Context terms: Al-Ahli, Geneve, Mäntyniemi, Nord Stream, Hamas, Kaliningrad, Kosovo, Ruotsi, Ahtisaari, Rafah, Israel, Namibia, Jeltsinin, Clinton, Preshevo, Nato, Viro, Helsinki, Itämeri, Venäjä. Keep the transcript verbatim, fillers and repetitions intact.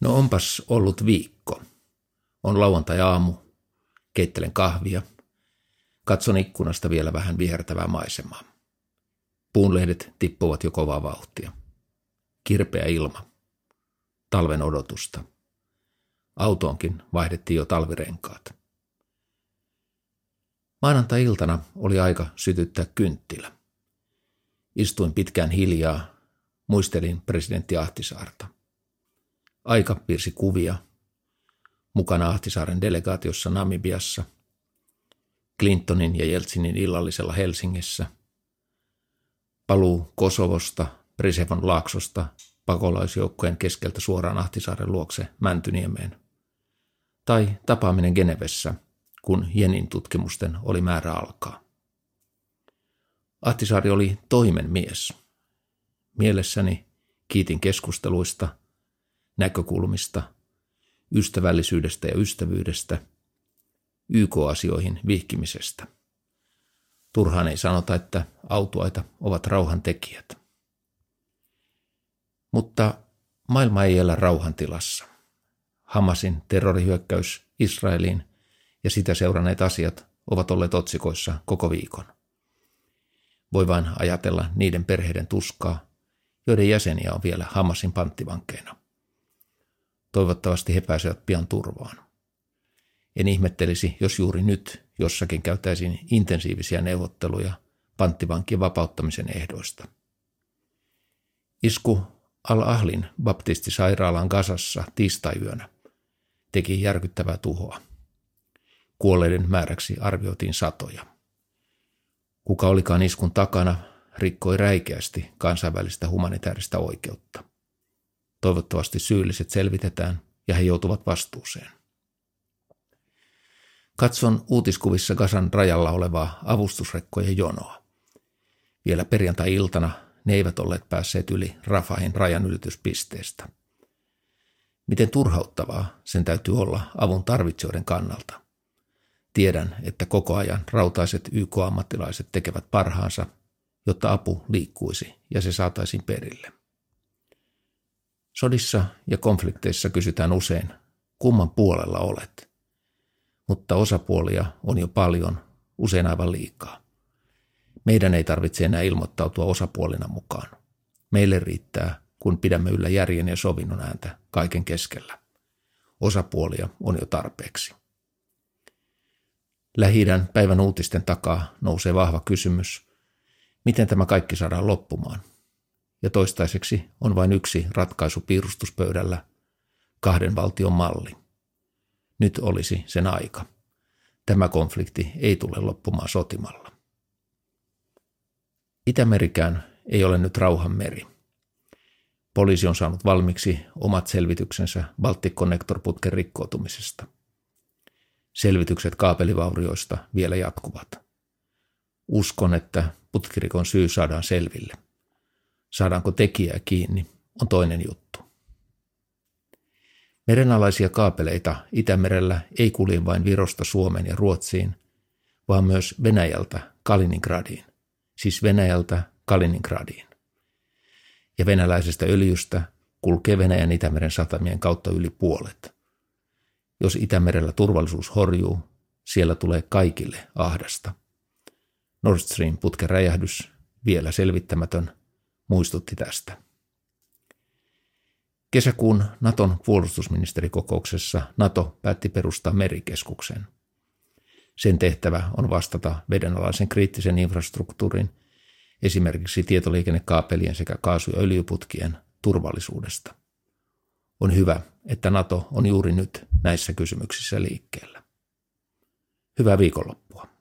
No onpas ollut viikko. On lauantai-aamu, keittelen kahvia. Katson ikkunasta vielä vähän vihertävää maisemaa. Puunlehdet tippuvat jo kovaa vauhtia. Kirpeä ilma. Talven odotusta. Autoonkin vaihdettiin jo talvirenkaat. Maanantai-iltana oli aika sytyttää kynttilä. Istuin pitkään hiljaa, muistelin presidentti Ahtisaarta. Aika piirsi kuvia. Mukana Ahtisaaren delegaatiossa Namibiassa, Clintonin ja Jeltsinin illallisella Helsingissä, paluu Kosovosta, Preshevon laaksosta, pakolaisjoukkojen keskeltä suoraan Ahtisaaren luokse Mäntyniemeen, tai tapaaminen Genevessä, kun Jenin tutkimusten oli määrä alkaa. Ahtisaari oli toimen mies. Mielessäni kiitin keskusteluista, näkökulmista, ystävällisyydestä ja ystävyydestä, Y K-asioihin vihkimisestä. Turhaan ei sanota, että autuaita ovat rauhantekijät. Mutta maailma ei elä rauhantilassa. Hamasin terrorihyökkäys Israeliin ja sitä seuranneet asiat ovat olleet otsikoissa koko viikon. Voi vain ajatella niiden perheiden tuskaa, joiden jäseniä on vielä Hamasin panttivankeina. Toivottavasti he pääsevät pian turvaan. En ihmettelisi, jos juuri nyt jossakin käytäisiin intensiivisiä neuvotteluja panttivankien vapauttamisen ehdoista. Isku Al-Ahlin baptistisairaalan Gazassa tiistaiyönä teki järkyttävää tuhoa. Kuolleiden määräksi arvioitiin satoja. Kuka olikaan iskun takana, rikkoi räikeästi kansainvälistä humanitaarista oikeutta. Toivottavasti syylliset selvitetään ja he joutuvat vastuuseen. Katson uutiskuvissa Gazan rajalla olevaa avustusrekkojen jonoa. Vielä perjantai-iltana ne eivät olleet päässeet yli Rafahin rajan ylityspisteestä. Miten turhauttavaa sen täytyy olla avun tarvitsijoiden kannalta. Tiedän, että koko ajan rautaiset Y K-ammattilaiset tekevät parhaansa, jotta apu liikkuisi ja se saataisiin perille. Sodissa ja konflikteissa kysytään usein, kumman puolella olet, mutta osapuolia on jo paljon, usein aivan liikaa. Meidän ei tarvitse enää ilmoittautua osapuolina mukaan. Meille riittää, kun pidämme yllä järjen ja sovinnon ääntä kaiken keskellä. Osapuolia on jo tarpeeksi. Lähi-idän päivän uutisten takaa nousee vahva kysymys, miten tämä kaikki saadaan loppumaan. Ja toistaiseksi on vain yksi ratkaisu piirustuspöydällä, kahden valtion malli. Nyt olisi sen aika. Tämä konflikti ei tule loppumaan sotimalla. Itämerikään ei ole nyt rauhan meri. Poliisi on saanut valmiiksi omat selvityksensä Baltic-Connector-putken rikkoutumisesta. Selvitykset kaapelivaurioista vielä jatkuvat. Uskon, että putkirikon syy saadaan selville. Saadaanko tekijää kiinni, on toinen juttu. Merenalaisia kaapeleita Itämerellä ei kulje vain Virosta Suomeen ja Ruotsiin, vaan myös Venäjältä Kaliningradiin, siis Venäjältä Kaliningradiin. Ja venäläisestä öljystä kulkee Venäjän Itämeren satamien kautta yli puolet. Jos Itämerellä turvallisuus horjuu, siellä tulee kaikille ahdasta. Nord Stream -putken räjähdys, vielä selvittämätön, muistutti tästä. Kesäkuun Naton puolustusministerikokouksessa Nato päätti perustaa merikeskuksen. Sen tehtävä on vastata vedenalaisen kriittisen infrastruktuurin, esimerkiksi tietoliikennekaapelien sekä kaasu- ja öljyputkien turvallisuudesta. On hyvä, että Nato on juuri nyt näissä kysymyksissä liikkeellä. Hyvää viikonloppua.